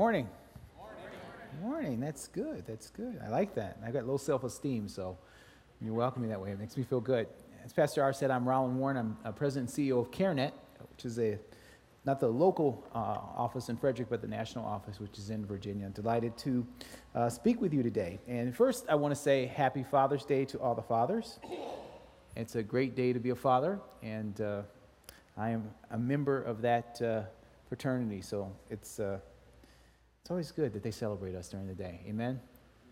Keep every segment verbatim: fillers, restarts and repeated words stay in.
Morning. Morning. Morning. That's good. That's good. I like that. I've got low self-esteem, so you welcome me that way. It makes me feel good. As Pastor R said, I'm Roland Warren. I'm a president and C E O of CareNet, which is a not the local uh, office in Frederick, but the national office, which is in Virginia. I'm delighted to uh, speak with you today. And first, I want to say Happy Father's Day to all the fathers. It's a great day to be a father, and uh, I am a member of that uh, fraternity, so it's uh, it's always good that they celebrate us during the day. Amen?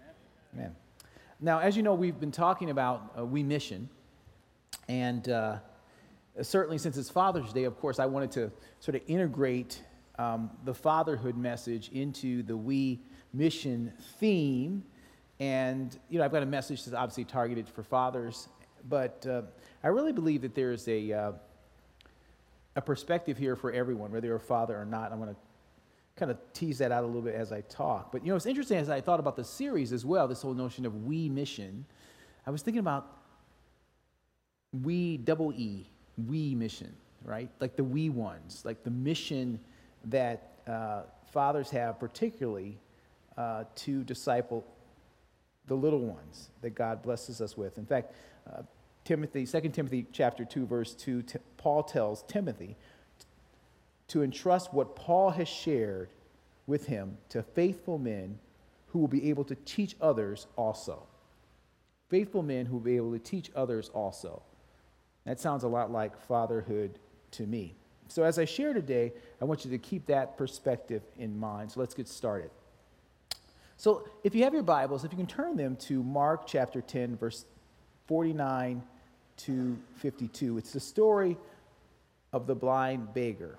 Amen. Amen. Now, as you know, we've been talking about uh, We Mission, and Uh, Certainly, since it's Father's Day, of course, I wanted to sort of integrate um, the fatherhood message into the We Mission theme. And, you know, I've got a message that's obviously targeted for fathers, but uh, I really believe that there is a uh, a perspective here for everyone, whether you're a father or not. I'm going to kind of tease that out a little bit as I talk. But, you know, it's interesting, as I thought about the series as well, this whole notion of We Mission, I was thinking about we, double E, We Mission, right? Like the we ones, like the mission that uh, fathers have, particularly uh, to disciple the little ones that God blesses us with. In fact, uh, Timothy, Second Timothy chapter two, verse two, t- Paul tells Timothy to entrust what Paul has shared with him to faithful men who will be able to teach others also. Faithful men who will be able to teach others also. That sounds a lot like fatherhood to me. So as I share today, I want you to keep that perspective in mind. So let's get started. So if you have your Bibles, if you can turn them to Mark chapter ten, verse forty-nine to fifty-two. It's the story of the blind beggar.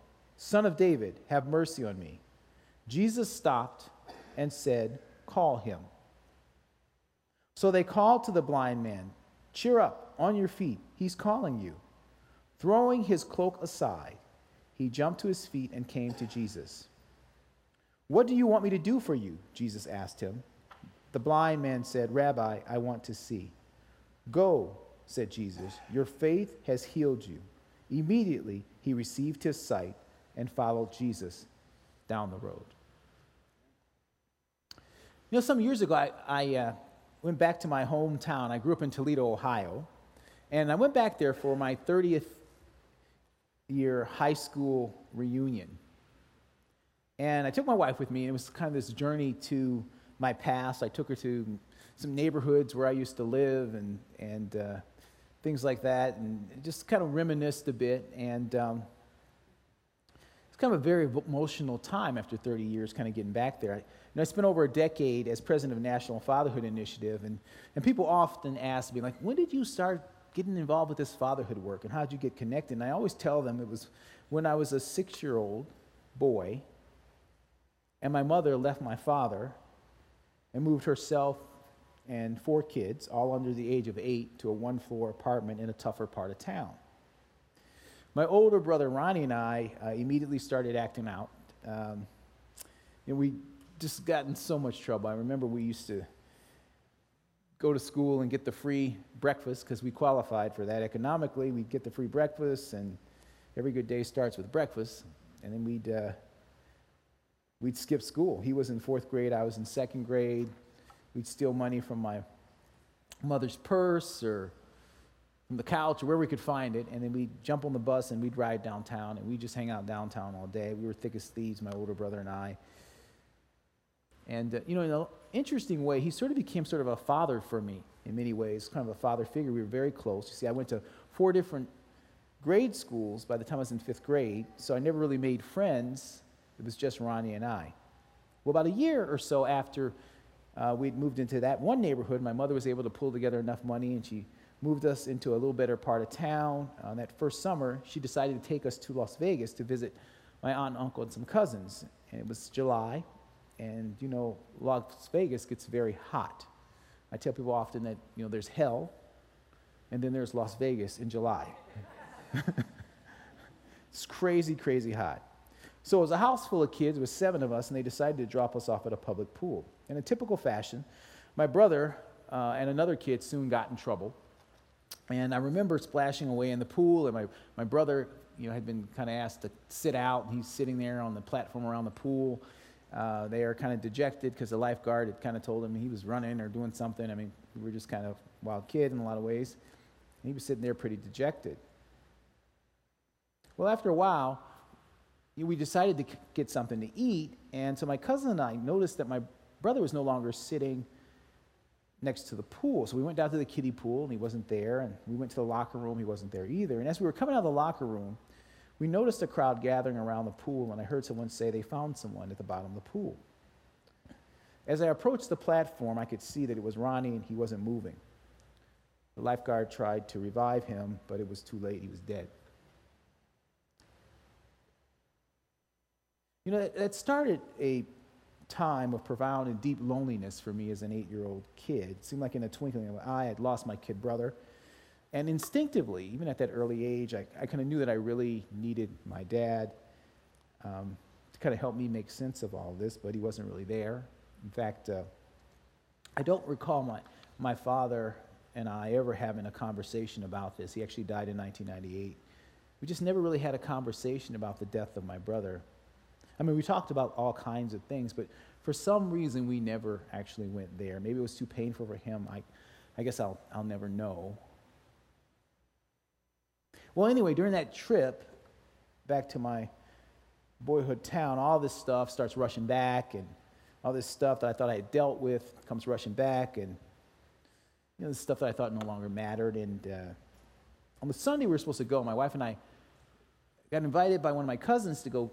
"Son of David, have mercy on me." Jesus stopped and said, "Call him." So they called to the blind man, "Cheer up, on your feet, he's calling you." Throwing his cloak aside, he jumped to his feet and came to Jesus. "What do you want me to do for you?" Jesus asked him. The blind man said, "Rabbi, I want to see." "Go," said Jesus, "your faith has healed you." Immediately, he received his sight and followed Jesus down the road. You know, some years ago, I... I uh, went back to my hometown. I grew up in Toledo, Ohio, and I went back there for my thirtieth year high school reunion. And I took my wife with me, and it was kind of this journey to my past. I took her to some neighborhoods where I used to live and and uh, things like that, and just kind of reminisced a bit. And um, it's kind of a very emotional time after thirty years, kind of getting back there. I, You know, I spent over a decade as president of National Fatherhood Initiative, and, and people often ask me, like, when did you start getting involved with this fatherhood work, and how did you get connected? And I always tell them it was when I was a six-year-old boy, and my mother left my father and moved herself and four kids, all under the age of eight, to a one-floor apartment in a tougher part of town. My older brother, Ronnie, and I uh, immediately started acting out. Um, you know, we... just got in so much trouble. I remember we used to go to school and get the free breakfast because we qualified for that economically. We'd get the free breakfast, and every good day starts with breakfast. And then we'd uh, we'd skip school. He was in fourth grade. I was in second grade. We'd steal money from my mother's purse or from the couch or where we could find it, and then we'd jump on the bus and we'd ride downtown, and we'd just hang out downtown all day. We were thick as thieves, my older brother and I. And, uh, you know, in an interesting way, he sort of became sort of a father for me in many ways, kind of a father figure. We were very close. You see, I went to four different grade schools by the time I was in fifth grade, so I never really made friends. It was just Ronnie and I. Well, about a year or so after uh, we'd moved into that one neighborhood, my mother was able to pull together enough money, and she moved us into a little better part of town. Uh, that first summer, she decided to take us to Las Vegas to visit my aunt and uncle and some cousins, and it was July. And, you know, Las Vegas gets very hot. I tell people often that, you know, there's hell, and then there's Las Vegas in July. It's crazy, crazy hot. So it was a house full of kids with seven of us, and they decided to drop us off at a public pool. In a typical fashion, my brother uh, and another kid soon got in trouble. And I remember splashing away in the pool, and my, my brother, you know, had been kind of asked to sit out, and he's sitting there on the platform around the pool. Uh, they are kind of dejected because the lifeguard had kind of told him he was running or doing something. I mean, we were just kind of wild kid in a lot of ways. And he was sitting there pretty dejected. Well, after a while, we decided to get something to eat. And so my cousin and I noticed that my brother was no longer sitting next to the pool. So we went down to the kiddie pool, and he wasn't there. And we went to the locker room. He wasn't there either. And as we were coming out of the locker room, we noticed a crowd gathering around the pool, and I heard someone say they found someone at the bottom of the pool. As I approached the platform, I could see that it was Ronnie, and he wasn't moving. The lifeguard tried to revive him, but it was too late. He was dead. You know, that started a time of profound and deep loneliness for me as an eight-year-old kid. It seemed like in a twinkling of an eye, I'd lost my kid brother. And instinctively, even at that early age, I, I kind of knew that I really needed my dad um, to kind of help me make sense of all this, but he wasn't really there. In fact, uh, I don't recall my, my father and I ever having a conversation about this. He actually died in nineteen ninety-eight. We just never really had a conversation about the death of my brother. I mean, we talked about all kinds of things, but for some reason, we never actually went there. Maybe it was too painful for him. I, I guess I'll, I'll never know. Well, anyway, during that trip back to my boyhood town, all this stuff starts rushing back, and all this stuff that I thought I had dealt with comes rushing back, and you know, the stuff that I thought no longer mattered. And uh, on the Sunday we were supposed to go, my wife and I got invited by one of my cousins to go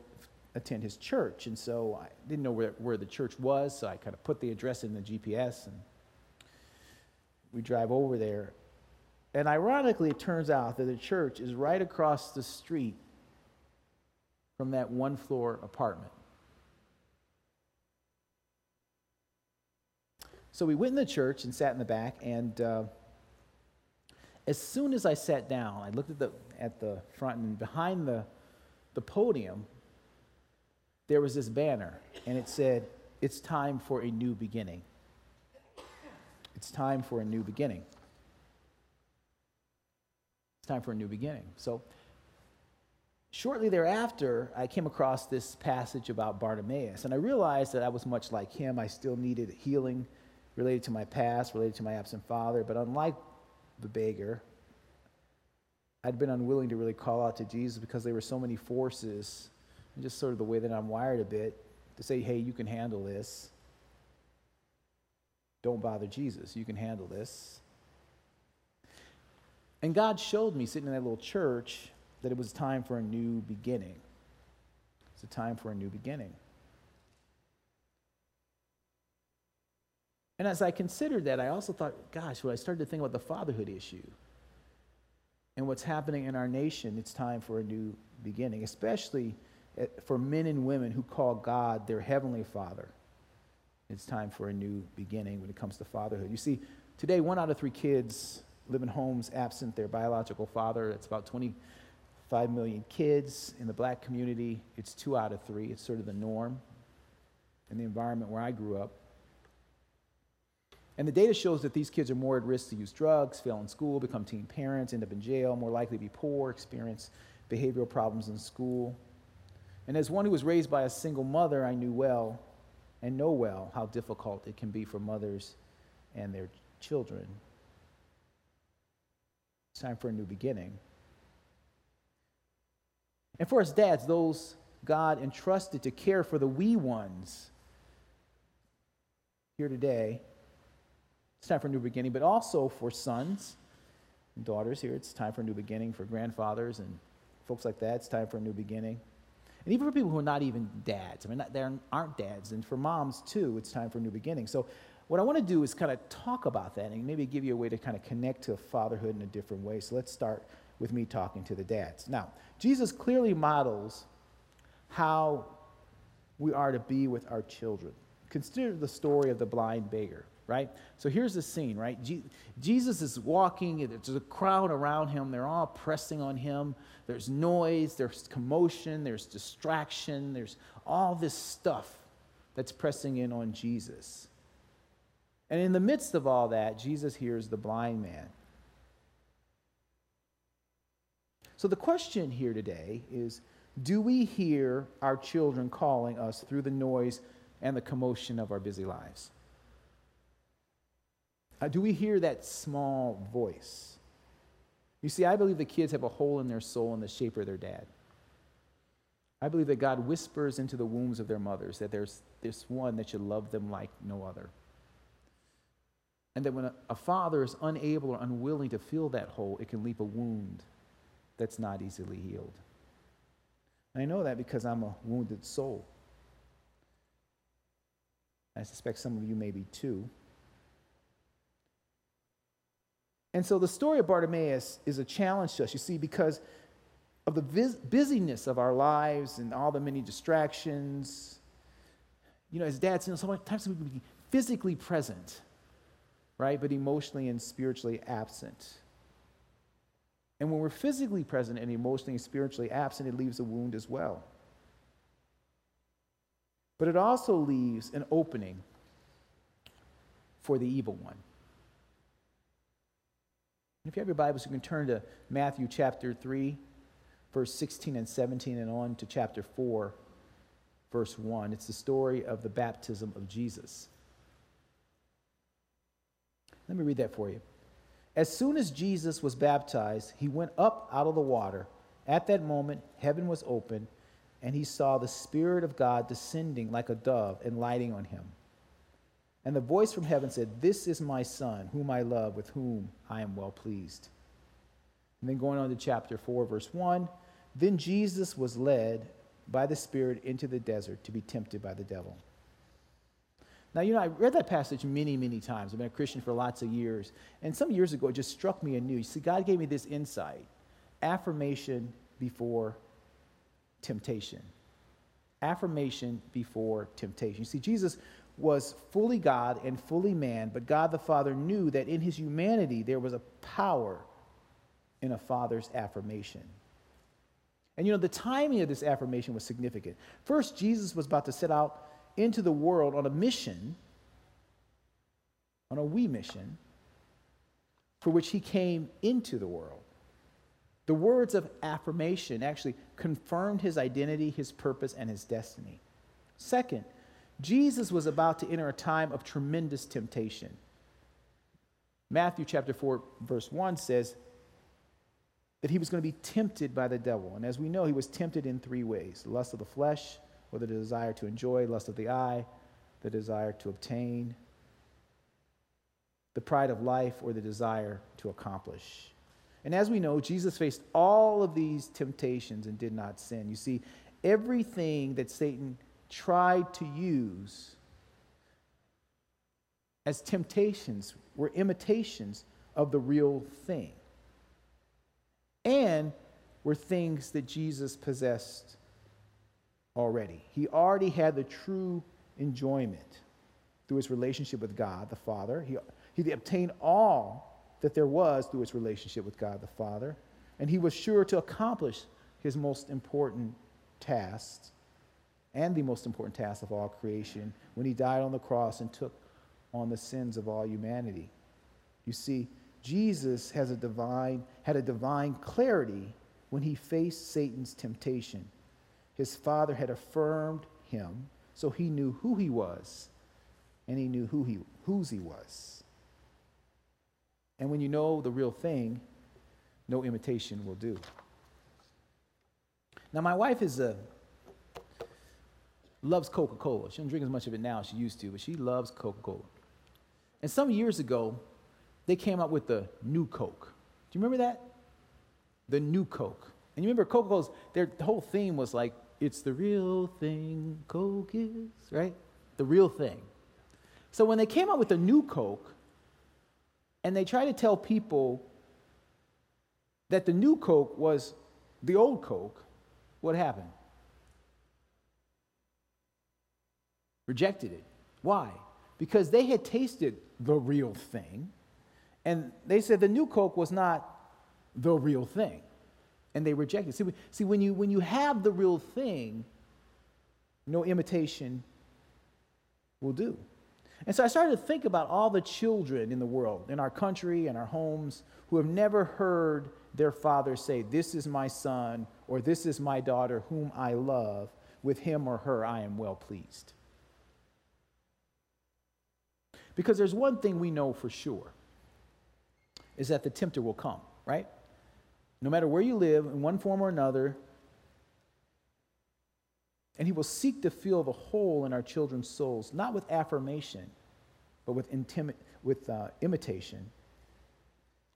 attend his church, and so I didn't know where, where the church was, so I kind of put the address in the G P S, and we drive over there. And ironically, it turns out that the church is right across the street from that one-floor apartment. So we went in the church and sat in the back, and uh, as soon as I sat down, I looked at the at the front, and behind the the podium, there was this banner, and it said, "It's time for a new beginning. It's time for a new beginning." Time for a new beginning. So shortly thereafter, I came across this passage about Bartimaeus, and I realized that I was much like him. I still needed healing related to my past, related to my absent father, but unlike the beggar, I'd been unwilling to really call out to Jesus because there were so many forces, and just sort of the way that I'm wired a bit, to say, hey, you can handle this. Don't bother Jesus. You can handle this. And God showed me, sitting in that little church, that it was time for a new beginning. It's a time for a new beginning. And as I considered that, I also thought, gosh, when I started to think about the fatherhood issue and what's happening in our nation, it's time for a new beginning, especially for men and women who call God their heavenly Father. It's time for a new beginning when it comes to fatherhood. You see, today, one out of three kids live in homes absent their biological father. That's about twenty-five million kids. In the black community, it's two out of three. It's sort of the norm in the environment where I grew up. And the data shows that these kids are more at risk to use drugs, fail in school, become teen parents, end up in jail, more likely to be poor, experience behavioral problems in school. And as one who was raised by a single mother, I knew well and know well how difficult it can be for mothers and their children. It's time for a new beginning. And for us dads, those God entrusted to care for the wee ones here today, it's time for a new beginning, but also for sons and daughters here, it's time for a new beginning. For grandfathers and folks like that, it's time for a new beginning. And even for people who are not even dads, I mean, not, they aren't dads, and for moms too, it's time for a new beginning. So what I want to do is kind of talk about that and maybe give you a way to kind of connect to fatherhood in a different way. So let's start with me talking to the dads. Now, Jesus clearly models how we are to be with our children. Consider the story of the blind beggar, right? So here's the scene, right? Je- Jesus is walking. There's a crowd around him. They're all pressing on him. There's noise. There's commotion. There's distraction. There's all this stuff that's pressing in on Jesus. And in the midst of all that, Jesus hears the blind man. So the question here today is, do we hear our children calling us through the noise and the commotion of our busy lives? Uh, do we hear that small voice? You see, I believe the kids have a hole in their soul in the shape of their dad. I believe that God whispers into the wombs of their mothers that there's this one that should love them like no other. And that when a, a father is unable or unwilling to fill that hole, it can leave a wound that's not easily healed. And I know that because I'm a wounded soul. I suspect some of you may be too. And so the story of Bartimaeus is a challenge to us, you see, because of the vis- busyness of our lives and all the many distractions. You know, as dads, you know, sometimes we can be physically present, right, but emotionally and spiritually absent. And when we're physically present and emotionally and spiritually absent, it leaves a wound as well. But it also leaves an opening for the evil one. If you have your Bibles, you can turn to Matthew chapter three, verse sixteen and seventeen, and on to chapter four, verse one. It's the story of the baptism of Jesus. Let me read that for you. As soon as Jesus was baptized, he went up out of the water. At that moment, heaven was opened, and he saw the Spirit of God descending like a dove and lighting on him. And the voice from heaven said, "This is my Son, whom I love, with whom I am well pleased." And then going on to chapter four, verse one, then Jesus was led by the Spirit into the desert to be tempted by the devil. Now, you know, I read that passage many, many times. I've been a Christian for lots of years. And some years ago, it just struck me anew. You see, God gave me this insight. Affirmation before temptation. Affirmation before temptation. You see, Jesus was fully God and fully man, but God the Father knew that in his humanity, there was a power in a father's affirmation. And, you know, the timing of this affirmation was significant. First, Jesus was about to set out into the world on a mission, on a we mission, for which he came into the world. The words of affirmation actually confirmed his identity, his purpose, and his destiny. Second, Jesus was about to enter a time of tremendous temptation. Matthew chapter four, verse one says that he was going to be tempted by the devil. And as we know, he was tempted in three ways: lust of the flesh, or the desire to enjoy, lust of the eye, the desire to obtain, the pride of life, or the desire to accomplish. And as we know, Jesus faced all of these temptations and did not sin. You see, everything that Satan tried to use as temptations were imitations of the real thing, and were things that Jesus possessed already. He already had the true enjoyment through his relationship with God the Father. He, he obtained all that there was through his relationship with God the Father, and he was sure to accomplish his most important tasks, and the most important task of all creation, when he died on the cross and took on the sins of all humanity. You see, Jesus has a divine, had a divine clarity when he faced Satan's temptation. His Father had affirmed him, so he knew who he was, and he knew who he, whose he was. And when you know the real thing, no imitation will do. Now, my wife is a loves Coca-Cola. She doesn't drink as much of it now as she used to, but she loves Coca-Cola. And some years ago, they came out with the New Coke. Do you remember that? The New Coke. And you remember Coca-Cola's, their whole theme was like, it's the real thing, Coke is, right? The real thing. So when they came out with the New Coke, and they tried to tell people that the New Coke was the old Coke, what happened? Rejected it. Why? Because they had tasted the real thing, and they said the New Coke was not the real thing, and they rejected it. See, see when, you, when you have the real thing, no imitation will do. And so I started to think about all the children in the world, in our country, in our homes, who have never heard their father say, "This is my son," or "This is my daughter whom I love. With him or her, I am well pleased." Because there's one thing we know for sure, is that the tempter will come, right? No matter where you live, in one form or another, and he will seek to fill the hole in our children's souls, not with affirmation, but with, intimi- with uh, imitation,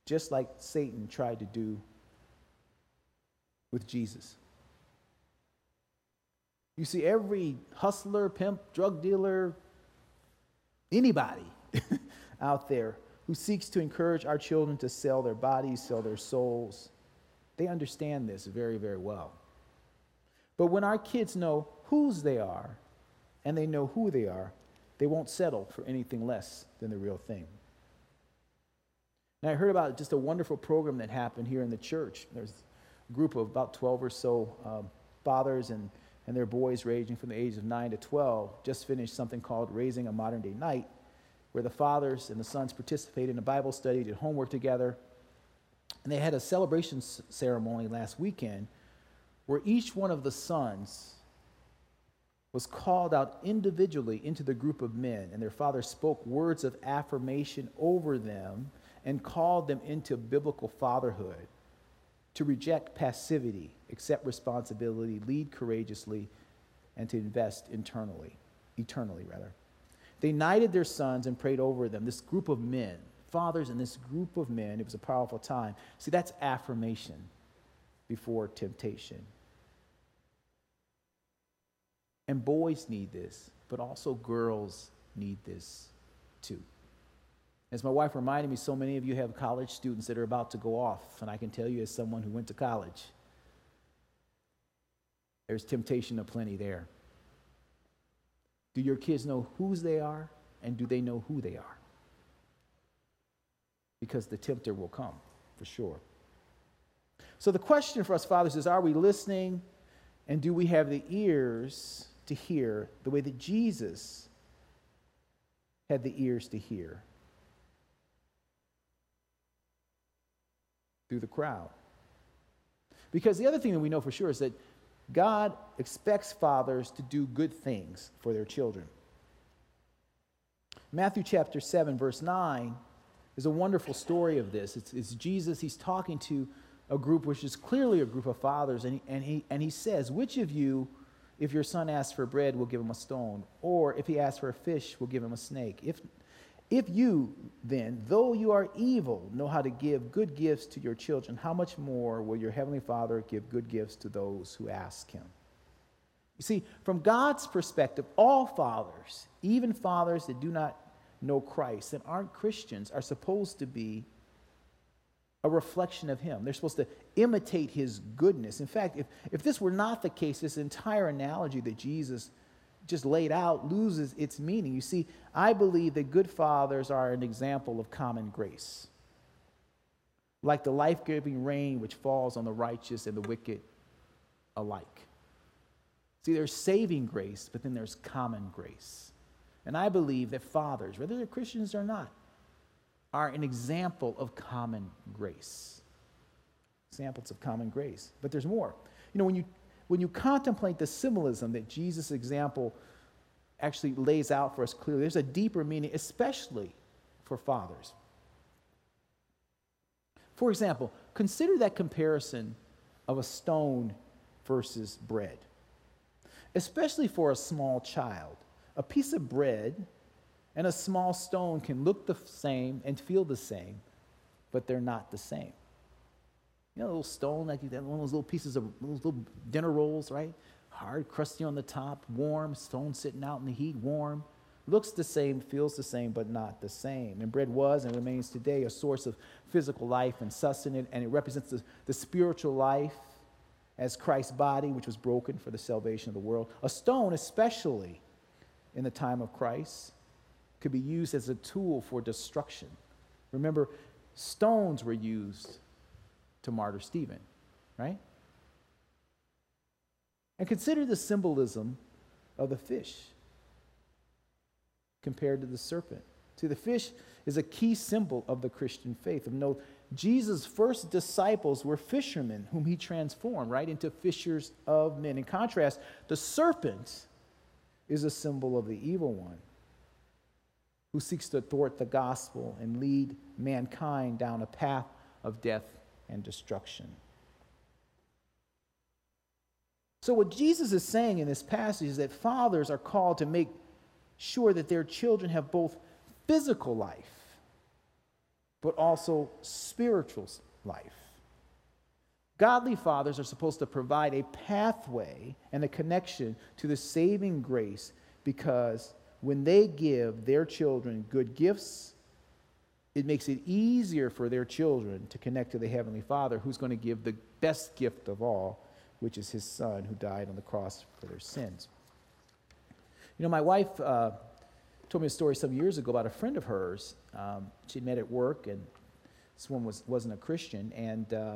just like Satan tried to do with Jesus. You see, every hustler, pimp, drug dealer, anybody out there who seeks to encourage our children to sell their bodies, sell their souls, they understand this very, very well. But when our kids know whose they are and they know who they are, they won't settle for anything less than the real thing. And I heard about just a wonderful program that happened here in the church. There's a group of about twelve or so um, fathers and, and their boys ranging from the age of nine to twelve just finished something called Raising a Modern Day Knight, where the fathers and the sons participated in a Bible study, did homework together, and they had a celebration s- ceremony last weekend where each one of the sons was called out individually into the group of men, and their father spoke words of affirmation over them and called them into biblical fatherhood, to reject passivity, accept responsibility, lead courageously, and to invest internally, eternally rather. They knighted their sons and prayed over them, this group of men, fathers and this group of men. It was a powerful time. See, that's affirmation before temptation. And boys need this, but also girls need this too. As my wife reminded me, so many of you have college students that are about to go off, and I can tell you as someone who went to college, there's temptation aplenty there. Do your kids know whose they are, and do they know who they are? Because the tempter will come, for sure. So the question for us fathers is, are we listening, and do we have the ears to hear the way that Jesus had the ears to hear? Through the crowd. Because the other thing that we know for sure is that God expects fathers to do good things for their children. Matthew chapter seven, verse nine is a wonderful story of this. It's, it's Jesus, he's talking to a group which is clearly a group of fathers, and he, and he and he says, "Which of you, if your son asks for bread, will give him a stone? Or if he asks for a fish, will give him a snake? If If you then, though you are evil, know how to give good gifts to your children, how much more will your heavenly Father give good gifts to those who ask him?" You see, from God's perspective, all fathers, even fathers that do not know Christ and aren't Christians, are supposed to be a reflection of him. They're supposed to imitate his goodness. In fact, if, if this were not the case, this entire analogy that Jesus just laid out loses its meaning. You see, I believe that good fathers are an example of common grace, like the life-giving rain which falls on the righteous and the wicked alike. See, there's saving grace, but then there's common grace. And I believe that fathers, whether they're Christians or not, are an example of common grace. Examples of common grace. But there's more. You know, when you When you contemplate the symbolism that Jesus' example actually lays out for us clearly, there's a deeper meaning, especially for fathers. For example, consider that comparison of a stone versus bread. Especially for a small child, a piece of bread and a small stone can look the same and feel the same, but they're not the same. You know, a little stone, like one of those little pieces of those little dinner rolls, right? Hard, crusty on the top, warm, stone sitting out in the heat, warm. Looks the same, feels the same, but not the same. And bread was and remains today a source of physical life and sustenance, and it represents the, the spiritual life as Christ's body, which was broken for the salvation of the world. A stone especially in the time of Christ could be used as a tool for destruction. Remember, stones were used to martyr Stephen, right? And consider the symbolism of the fish compared to the serpent. See, the fish is a key symbol of the Christian faith. Of note, Jesus' first disciples were fishermen whom he transformed, right, into fishers of men. In contrast, the serpent is a symbol of the evil one who seeks to thwart the gospel and lead mankind down a path of death and destruction. So what Jesus is saying in this passage is that fathers are called to make sure that their children have both physical life but also spiritual life. Godly fathers are supposed to provide a pathway and a connection to the saving grace, because when they give their children good gifts, it makes it easier for their children to connect to the Heavenly Father, who's going to give the best gift of all, which is his son who died on the cross for their sins. You know, my wife uh, told me a story some years ago about a friend of hers. Um, she'd met at work, and this woman was, wasn't a Christian, and uh,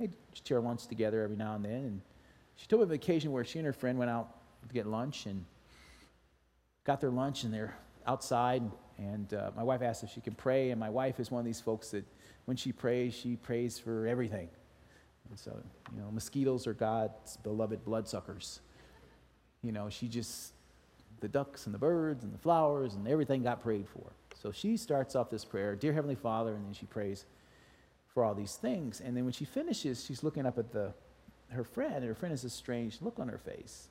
they'd share lunch together every now and then. And she told me of an occasion where she and her friend went out to get lunch and got their lunch, and they're outside, and uh, my wife asked if she can pray, and my wife is one of these folks that when she prays, she prays for everything. And so, you know, mosquitoes are God's beloved bloodsuckers. You know, she just, the ducks and the birds and the flowers and everything got prayed for. So she starts off this prayer, "Dear Heavenly Father," and then she prays for all these things. And then when she finishes, she's looking up at the her friend, and her friend has this strange look on her face.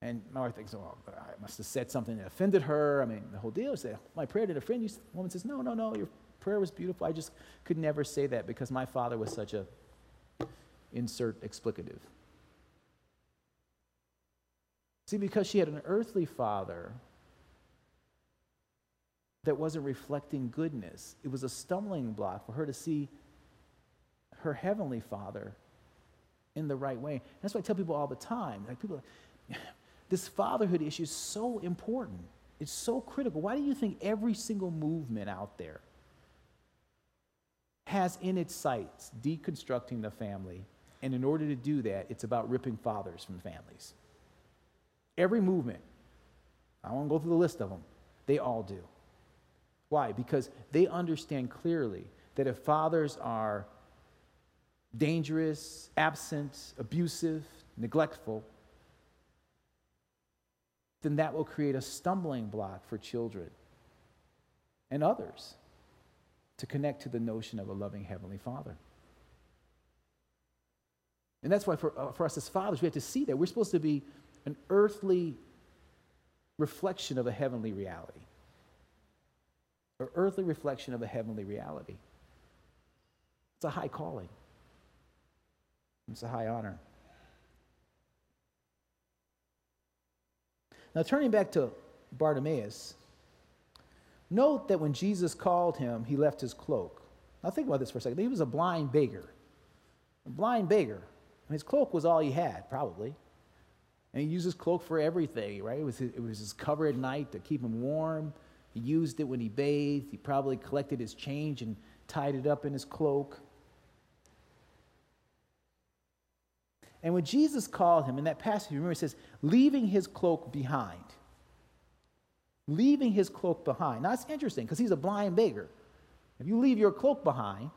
And my wife thinks, "Oh, I must have said something that offended her." I mean, the whole deal is that my prayer did offend you. The woman says, "No, no, no, your prayer was beautiful. I just could never say that because my father was such a," insert explicative. See, because she had an earthly father that wasn't reflecting goodness, it was a stumbling block for her to see her heavenly father in the right way. That's why I tell people all the time, like people, like, this fatherhood issue is so important. It's so critical. Why do you think every single movement out there has in its sights deconstructing the family? And in order to do that, it's about ripping fathers from families. Every movement, I won't go through the list of them, they all do. Why? Because they understand clearly that if fathers are dangerous, absent, abusive, neglectful, then that will create a stumbling block for children and others to connect to the notion of a loving Heavenly Father. And that's why for, uh, for us as fathers, we have to see that we're supposed to be an earthly reflection of a heavenly reality. An earthly reflection of a heavenly reality. It's a high calling. It's a high honor. Now, turning back to Bartimaeus, note that when Jesus called him, he left his cloak. Now, think about this for a second. He was a blind beggar. A blind beggar. And his cloak was all he had, probably. And he used his cloak for everything, right? It was his, it was his cover at night to keep him warm. He used it when he bathed. He probably collected his change and tied it up in his cloak. And when Jesus called him, in that passage, remember, it says, leaving his cloak behind. Leaving his cloak behind. Now, that's interesting, because he's a blind beggar. If you leave your cloak behind,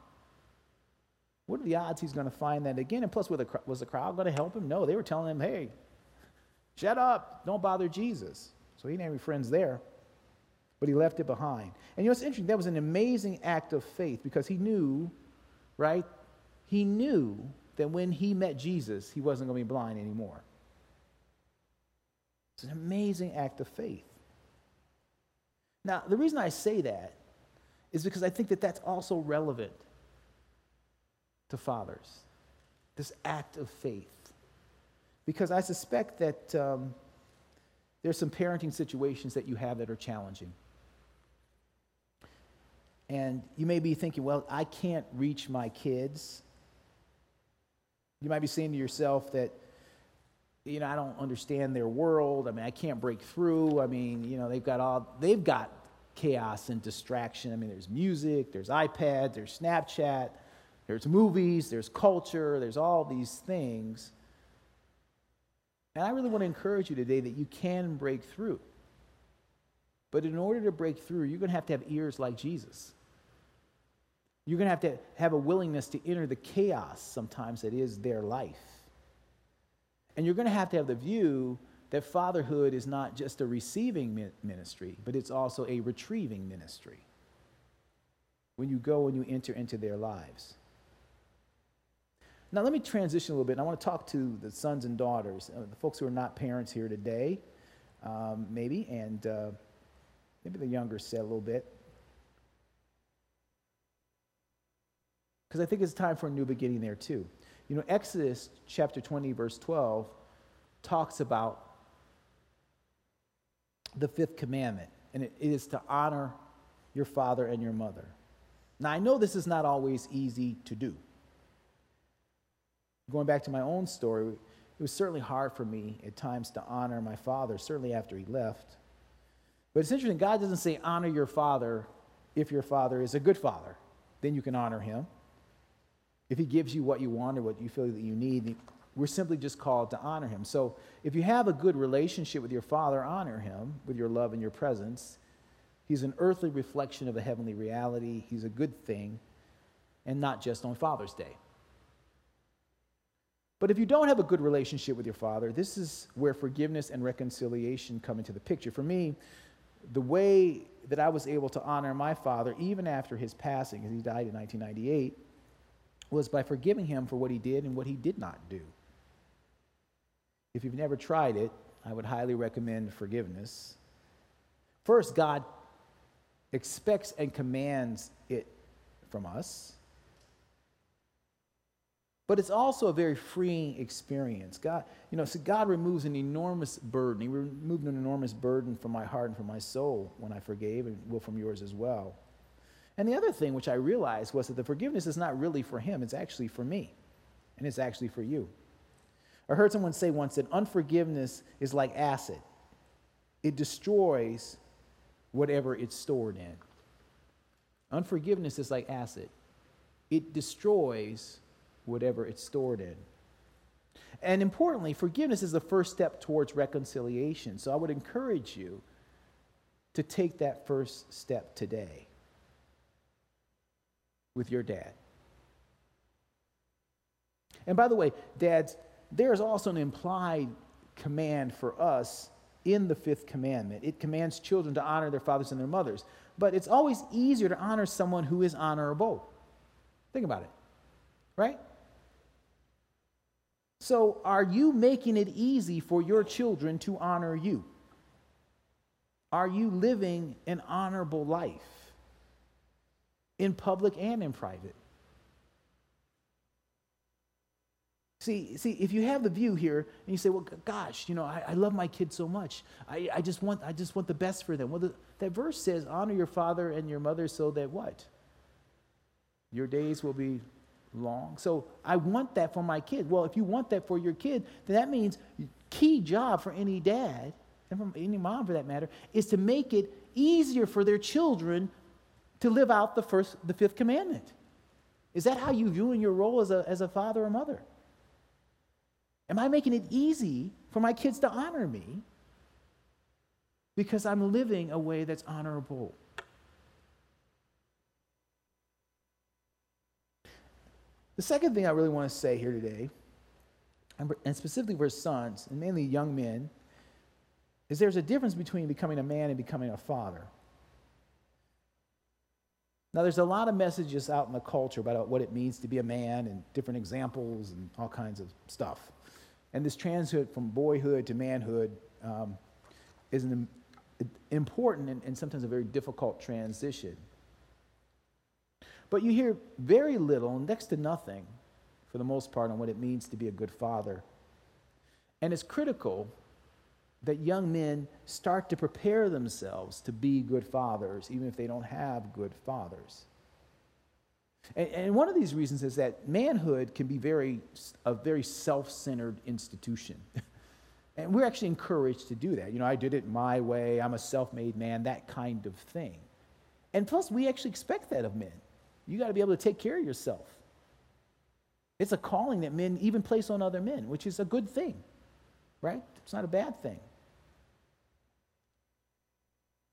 what are the odds he's going to find that again? And plus, was the crowd going to help him? No, they were telling him, hey, shut up, don't bother Jesus. So he didn't have any friends there, but he left it behind. And you know, it's interesting, that was an amazing act of faith, because he knew, right, he knew that when he met Jesus, he wasn't going to be blind anymore. It's an amazing act of faith. Now, the reason I say that is because I think that that's also relevant to fathers, this act of faith. Because I suspect that um, there's some parenting situations that you have that are challenging. And you may be thinking, well, I can't reach my kids. You might be saying to yourself that you know, I don't understand their world. I mean, I can't break through. I mean, you know, they've got all, they've got chaos and distraction. I mean, there's music, there's iPads, there's Snapchat, there's movies, there's culture, there's all these things. And I really want to encourage you today that you can break through. But in order to break through, you're going to have to have ears like Jesus. You're going to have to have a willingness to enter the chaos sometimes that is their life. And you're going to have to have the view that fatherhood is not just a receiving ministry, but it's also a retrieving ministry. When you go and you enter into their lives. Now let me transition a little bit, and I want to talk to the sons and daughters, uh, the folks who are not parents here today, um, maybe, and uh, maybe the younger set a little bit. Because I think it's time for a new beginning there too. You know, Exodus chapter twenty, verse twelve, talks about the fifth commandment, and it, it is to honor your father and your mother. Now, I know this is not always easy to do. Going back to my own story, it was certainly hard for me at times to honor my father, certainly after he left. But it's interesting, God doesn't say honor your father if your father is a good father. Then you can honor him. If he gives you what you want or what you feel that you need, we're simply just called to honor him. So if you have a good relationship with your father, honor him with your love and your presence. He's an earthly reflection of a heavenly reality. He's a good thing, and not just on Father's Day. But if you don't have a good relationship with your father, this is where forgiveness and reconciliation come into the picture. For me, the way that I was able to honor my father, even after his passing, because he died in nineteen ninety-eight, was by forgiving him for what he did and what he did not do. If you've never tried it, I would highly recommend forgiveness. First, God expects and commands it from us. But it's also a very freeing experience. God, you know, so God removes an enormous burden. He removed an enormous burden from my heart and from my soul when I forgave, and will from yours as well. And the other thing which I realized was that the forgiveness is not really for him. It's actually for me, and it's actually for you. I heard someone say once that unforgiveness is like acid. It destroys whatever it's stored in. Unforgiveness is like acid. It destroys whatever it's stored in. And importantly, forgiveness is the first step towards reconciliation. So I would encourage you to take that first step today with your dad. And by the way, dads, there's also an implied command for us in the fifth commandment. It commands children to honor their fathers and their mothers. But it's always easier to honor someone who is honorable. Think about it, right? So are you making it easy for your children to honor you? Are you living an honorable life in public and in private? See, see, if you have the view here and you say, well, gosh, you know, I, I love my kids so much. I, I just want I just want the best for them. Well, the, that verse says, honor your father and your mother so that what? Your days will be long. So I want that for my kid. Well, if you want that for your kid, then that means key job for any dad, and from any mom for that matter, is to make it easier for their children to live out the first, the fifth commandment. Is that how you view in your role as a as a father or mother? Am I making it easy for my kids to honor me because I'm living a way that's honorable? The second thing I really want to say here today, and specifically for sons, and mainly young men, is there's a difference between becoming a man and becoming a father. Now, there's a lot of messages out in the culture about what it means to be a man and different examples and all kinds of stuff. And this transit from boyhood to manhood um, is an important and, and sometimes a very difficult transition. But you hear very little, next to nothing, for the most part, on what it means to be a good father. And it's critical that young men start to prepare themselves to be good fathers, even if they don't have good fathers. And, and one of these reasons is that manhood can be very a very self-centered institution. And we're actually encouraged to do that. You know, I did it my way. I'm a self-made man, that kind of thing. And plus, we actually expect that of men. You got to be able to take care of yourself. It's a calling that men even place on other men, which is a good thing, right? It's not a bad thing.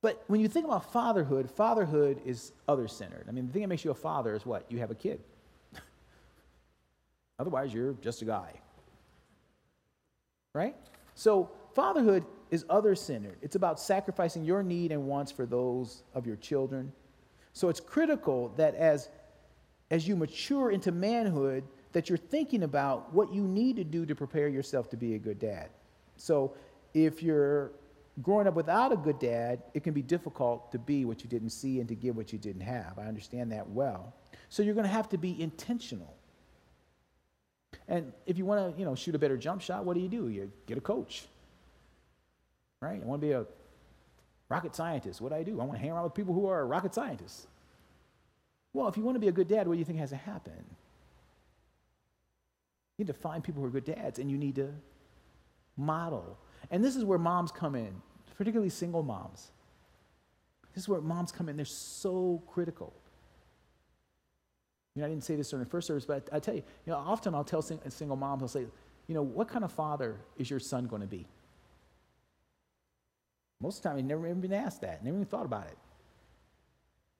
But when you think about fatherhood, fatherhood is other-centered. I mean, the thing that makes you a father is what? You have a kid. Otherwise, you're just a guy, right? So fatherhood is other-centered. It's about sacrificing your need and wants for those of your children. So it's critical that as, as you mature into manhood, that you're thinking about what you need to do to prepare yourself to be a good dad. So if you're growing up without a good dad, it can be difficult to be what you didn't see and to give what you didn't have. I understand that well. So you're going to have to be intentional. And if you want to, you know, shoot a better jump shot, what do you do? You get a coach, right? I want to be a rocket scientist. What do I do? I want to hang around with people who are rocket scientists. Well, if you want to be a good dad, what do you think has to happen? You need to find people who are good dads, and you need to model. And this is where moms come in, particularly single moms. This is where moms come in. They're so critical. You know, I didn't say this during the first service, but I, I tell you, you know, often I'll tell sing, single moms, I'll say, you know, what kind of father is your son going to be? Most of the time, he's never even been asked that, never even thought about it.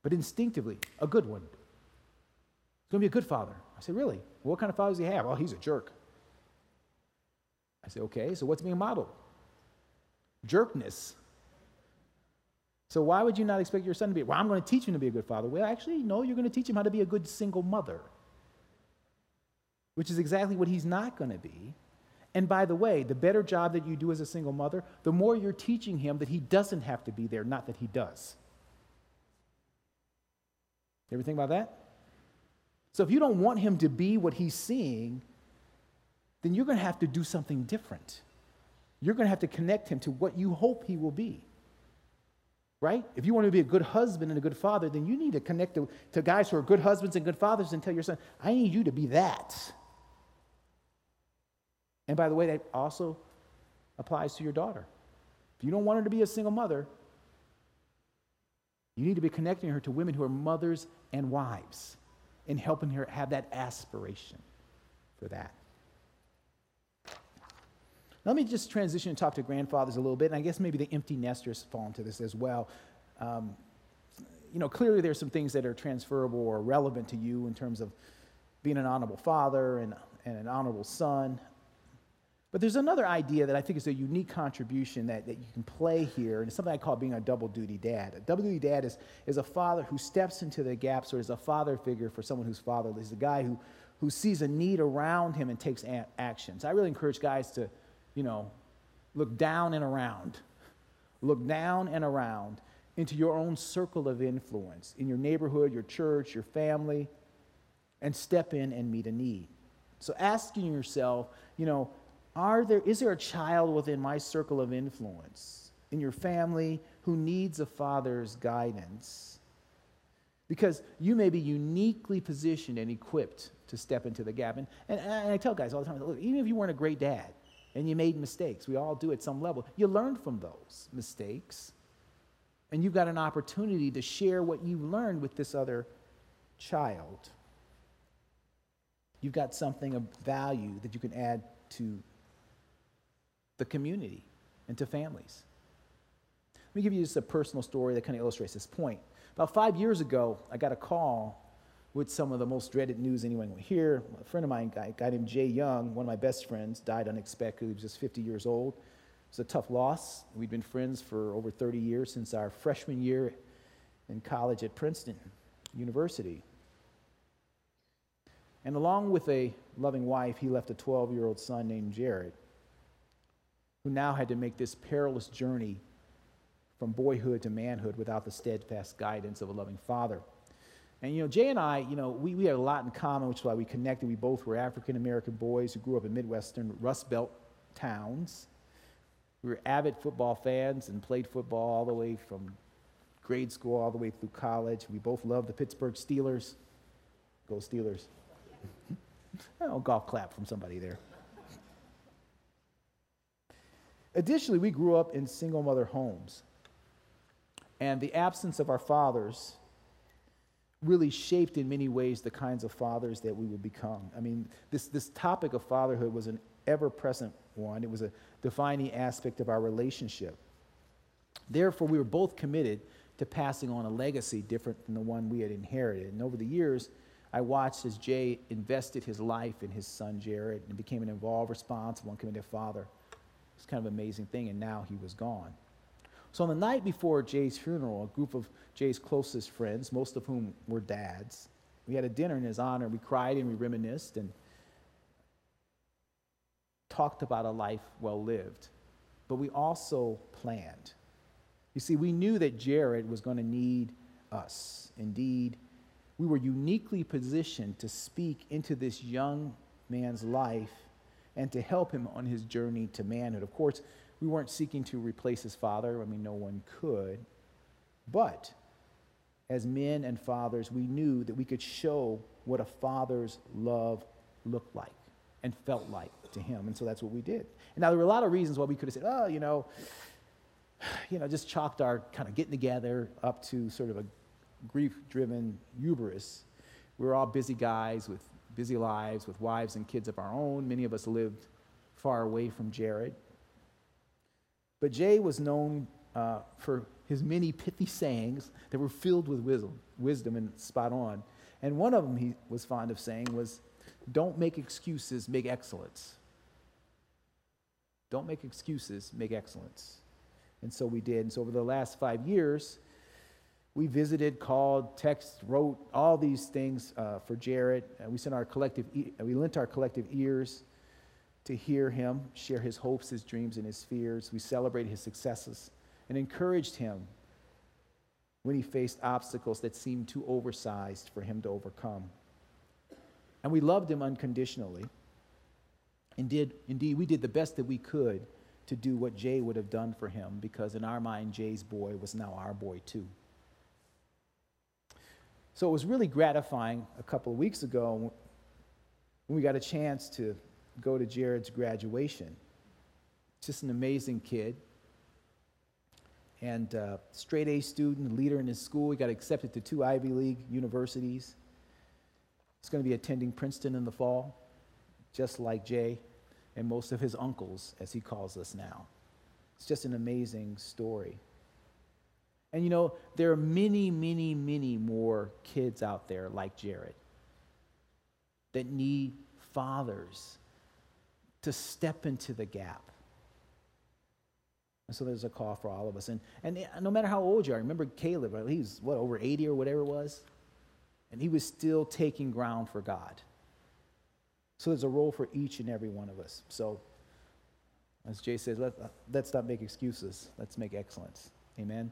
But instinctively, a good one. He's going to be a good father. I say, really? Well, what kind of father does he have? Oh, he's a jerk. I say, okay, so what's being modeled? Jerkness. So why would you not expect your son to be? Well, I'm going to teach him to be a good father. Well, actually, no, you're going to teach him how to be a good single mother, which is exactly what he's not going to be. And by the way, the better job that you do as a single mother, the more you're teaching him that he doesn't have to be there, not that he does. You ever think about that? So if you don't want him to be what he's seeing, then you're going to have to do something different. You're going to have to connect him to what you hope he will be, right? If you want to be a good husband and a good father, then you need to connect to, to guys who are good husbands and good fathers and tell your son, I need you to be that. And by the way, that also applies to your daughter. If you don't want her to be a single mother, you need to be connecting her to women who are mothers and wives and helping her have that aspiration for that. Let me just transition and talk to grandfathers a little bit, and I guess maybe the empty nesters fall into this as well. Um, you know, clearly there's some things that are transferable or relevant to you in terms of being an honorable father and, and an honorable son. But there's another idea that I think is a unique contribution that, that you can play here, and it's something I call being a double-duty dad. A double-duty dad is, is a father who steps into the gaps or is a father figure for someone who's fatherless. He's a guy who, who sees a need around him and takes a- actions. I really encourage guys to, you know, look down and around. Look down and around into your own circle of influence, in your neighborhood, your church, your family, and step in and meet a need. So asking yourself, you know, are there, is there a child within my circle of influence, in your family, who needs a father's guidance? Because you may be uniquely positioned and equipped to step into the gap. And, and, and I tell guys all the time, look, even if you weren't a great dad, and you made mistakes. We all do at some level. You learn from those mistakes, and you've got an opportunity to share what you learned with this other child. You've got something of value that you can add to the community and to families. Let me give you just a personal story that kind of illustrates this point. About five years ago, I got a call with some of the most dreaded news anyone would hear. A friend of mine, a guy named Jay Young, one of my best friends, died unexpectedly. He was just fifty years old. It was a tough loss. We'd been friends for over thirty years since our freshman year in college at Princeton University. And along with a loving wife, he left a twelve-year-old son named Jared, who now had to make this perilous journey from boyhood to manhood without the steadfast guidance of a loving father. And, you know, Jay and I, you know, we, we had a lot in common, which is why we connected. We both were African-American boys who grew up in Midwestern Rust Belt towns. We were avid football fans and played football all the way from grade school all the way through college. We both loved the Pittsburgh Steelers. Go Steelers. Oh, golf clap from somebody there. Additionally, we grew up in single mother homes, and the absence of our fathers really shaped in many ways the kinds of fathers that we would become. I mean, this, this topic of fatherhood was an ever-present one. It was a defining aspect of our relationship. Therefore, we were both committed to passing on a legacy different than the one we had inherited. And over the years, I watched as Jay invested his life in his son, Jared, and became an involved, responsible, and committed father. It's kind of an amazing thing, and now he was gone. So on the night before Jay's funeral, a group of Jay's closest friends, most of whom were dads, we had a dinner in his honor. We cried and we reminisced and talked about a life well lived. But we also planned. You see, we knew that Jared was going to need us. Indeed, we were uniquely positioned to speak into this young man's life and to help him on his journey to manhood. Of course, we weren't seeking to replace his father. I mean, no one could. But as men and fathers, we knew that we could show what a father's love looked like and felt like to him. And so that's what we did. And now there were a lot of reasons why we could have said, oh, you know, you know, just chalked our kind of getting together up to sort of a grief-driven hubris. We were all busy guys with busy lives, with wives and kids of our own. Many of us lived far away from Jared. But Jay was known uh, for his many pithy sayings that were filled with wisdom, wisdom and spot on. And one of them he was fond of saying was, don't make excuses, make excellence. Don't make excuses, make excellence. And so we did. And so over the last five years, we visited, called, texted, wrote, all these things uh, for Jared. Uh, we sent our collective, e- we lent our collective ears to hear him, share his hopes, his dreams, and his fears. We celebrated his successes and encouraged him when he faced obstacles that seemed too oversized for him to overcome. And we loved him unconditionally. And did, indeed, we did the best that we could to do what Jay would have done for him, because in our mind, Jay's boy was now our boy too. So it was really gratifying a couple of weeks ago when we got a chance to go to Jared's graduation. Just an amazing kid, and uh, straight A student, leader in his school. He got accepted to two Ivy League universities. He's going to be attending Princeton in the fall, just like Jay and most of his uncles, as he calls us now. It's just an amazing story. And you know, there are many, many, many more kids out there like Jared that need fathers to step into the gap. And so there's a call for all of us. And and no matter how old you are, remember Caleb, right? He was, what, over eighty or whatever it was? And he was still taking ground for God. So there's a role for each and every one of us. So as Jay says, let, let's not make excuses. Let's make excellence. Amen?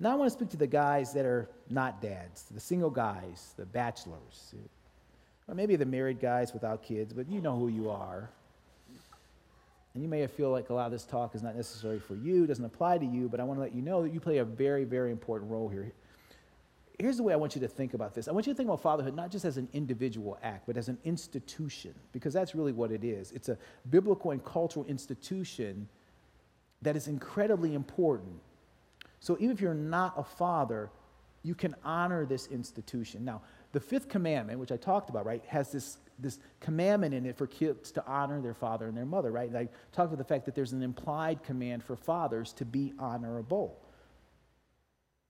Now I want to speak to the guys that are not dads, the single guys, the bachelors, or maybe the married guys without kids, but you know who you are. And you may feel like a lot of this talk is not necessary for you, doesn't apply to you, but I want to let you know that you play a very, very important role here. Here's the way I want you to think about this. I want you to think about fatherhood not just as an individual act, but as an institution, because that's really what it is. It's a biblical and cultural institution that is incredibly important. So even if you're not a father, you can honor this institution. Now, the fifth commandment, which I talked about, right, has this, this commandment in it for kids to honor their father and their mother, right? And I talked about the fact that there's an implied command for fathers to be honorable.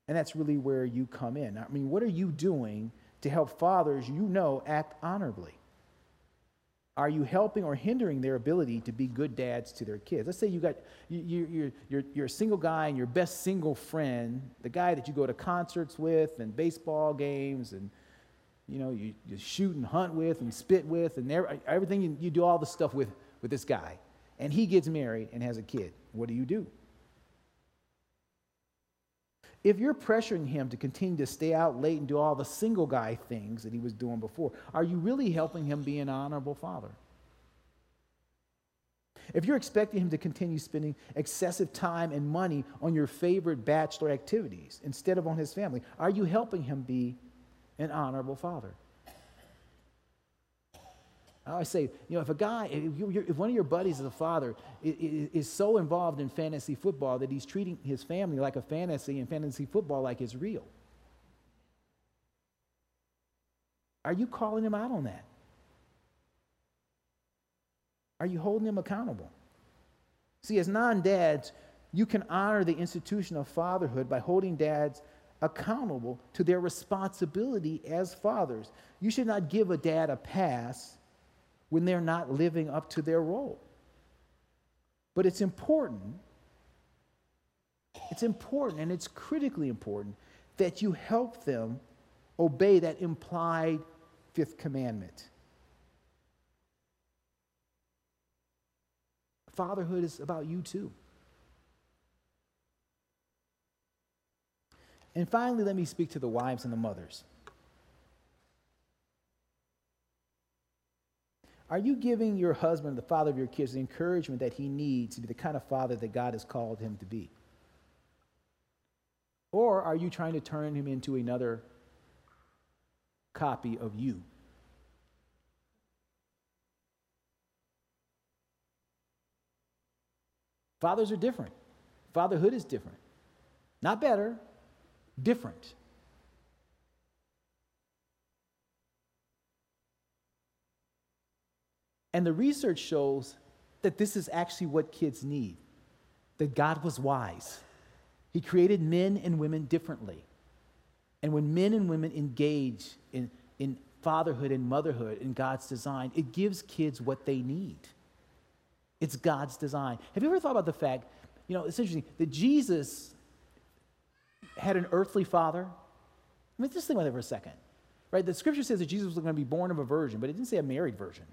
And that's really where you come in. I mean, what are you doing to help fathers you know act honorably? Are you helping or hindering their ability to be good dads to their kids? Let's say you got you, you, you're, you're, you're a single guy and your best single friend, the guy that you go to concerts with and baseball games and, you know, you, you shoot and hunt with and spit with and everything, you, you do all the stuff with, with this guy. And he gets married and has a kid. What do you do? If you're pressuring him to continue to stay out late and do all the single guy things that he was doing before, are you really helping him be an honorable father? If you're expecting him to continue spending excessive time and money on your favorite bachelor activities instead of on his family, are you helping him be an honorable father? I always say, you know, if a guy, if, you, if one of your buddies is a father, is, is so involved in fantasy football that he's treating his family like a fantasy and fantasy football like it's real. Are you calling him out on that? Are you holding him accountable? See, as non-dads, you can honor the institution of fatherhood by holding dads accountable to their responsibility as fathers. You should not give a dad a pass when they're not living up to their role. But it's important, it's important, and it's critically important that you help them obey that implied fifth commandment. Fatherhood is about you too. And finally, let me speak to the wives and the mothers. Are you giving your husband, the father of your kids, the encouragement that he needs to be the kind of father that God has called him to be? Or are you trying to turn him into another copy of you? Fathers are different. Fatherhood is different. Not better, different. And the research shows that this is actually what kids need, that God was wise. He created men and women differently. And when men and women engage in, in fatherhood and motherhood in God's design, it gives kids what they need. It's God's design. Have you ever thought about the fact, you know, it's interesting, that Jesus had an earthly father? I mean, just think about that for a second, right? The scripture says that Jesus was going to be born of a virgin, but it didn't say a married virgin.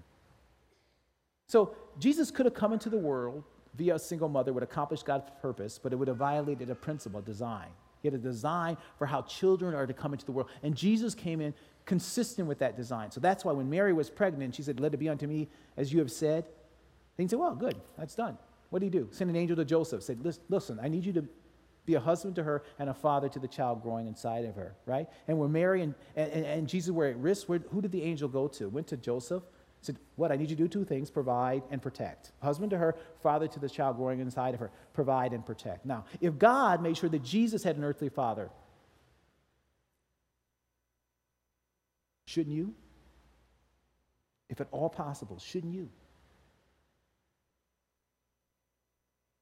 So Jesus could have come into the world via a single mother, would accomplish God's purpose, but it would have violated a principle, a design. He had a design for how children are to come into the world. And Jesus came in consistent with that design. So that's why when Mary was pregnant, she said, "Let it be unto me as you have said." They can say, "Well, good, that's done." What did he do? Send an angel to Joseph, said, "Listen, I need you to be a husband to her and a father to the child growing inside of her," right? And when Mary and, and, and Jesus were at risk, where, who did the angel go to? Went to Joseph, said, "What, I need you to do two things, provide and protect. Husband to her, father to the child growing inside of her, provide and protect." Now, if God made sure that Jesus had an earthly father, shouldn't you? If at all possible, shouldn't you?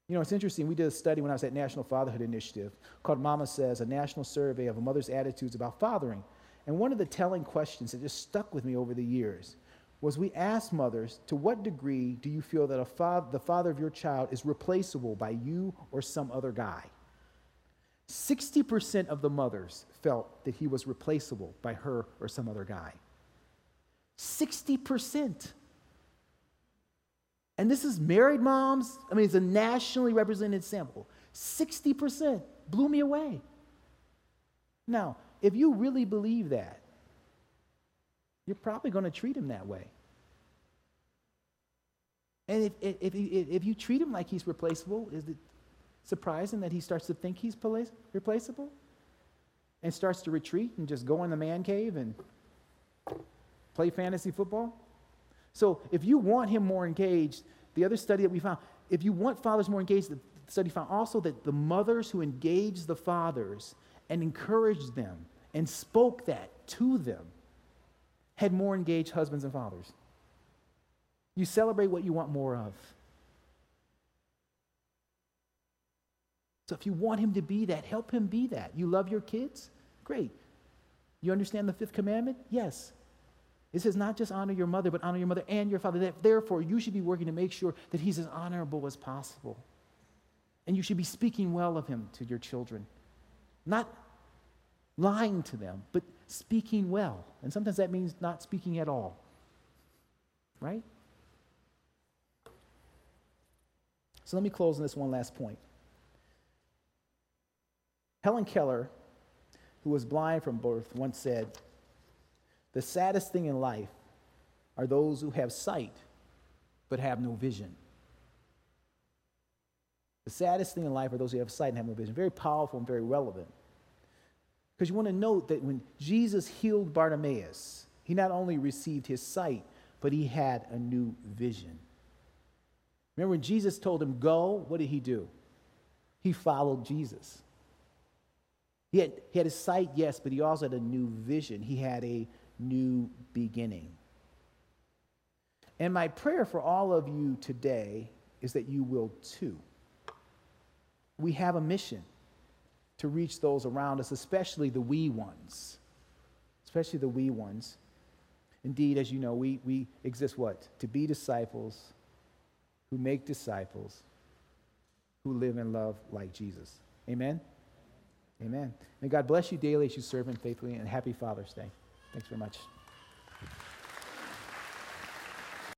You know, it's interesting, we did a study when I was at National Fatherhood Initiative called Mama Says, a national survey of a mother's attitudes about fathering. And one of the telling questions that just stuck with me over the years was we asked mothers, to what degree do you feel that a fa- the father of your child is replaceable by you or some other guy? sixty percent of the mothers felt that he was replaceable by her or some other guy. sixty percent. And this is married moms. I mean, it's a nationally represented sample. sixty percent blew me away. Now, if you really believe that, you're probably going to treat him that way. And if, if, if, if you treat him like he's replaceable, is it surprising that he starts to think he's replaceable and starts to retreat and just go in the man cave and play fantasy football? So if you want him more engaged, the other study that we found, if you want fathers more engaged, the study found also that the mothers who engaged the fathers and encouraged them and spoke that to them had more engaged husbands and fathers. You celebrate what you want more of. So if you want him to be that, help him be that. You love your kids? Great. You understand the fifth commandment? Yes. It says not just honor your mother, but honor your mother and your father. Therefore, you should be working to make sure that he's as honorable as possible. And you should be speaking well of him to your children. Not lying to them, but speaking well. And sometimes that means not speaking at all. Right? So let me close on this one last point. Helen Keller, who was blind from birth, once said, "The saddest thing in life are those who have sight but have no vision." The saddest thing in life are those who have sight and have no vision. Very powerful and very relevant. Because you want to note that when Jesus healed Bartimaeus, he not only received his sight, but he had a new vision. Remember when Jesus told him, go, what did he do? He followed Jesus. He had, he had his sight, yes, but he also had a new vision. He had a new beginning. And my prayer for all of you today is that you will too. We have a mission to reach those around us, especially the wee ones. Especially the wee ones. Indeed, as you know, we, we exist what? To be disciples who make disciples who live and love like Jesus. Amen? Amen. May God bless you daily as you serve Him faithfully, and happy Father's Day. Thanks very much.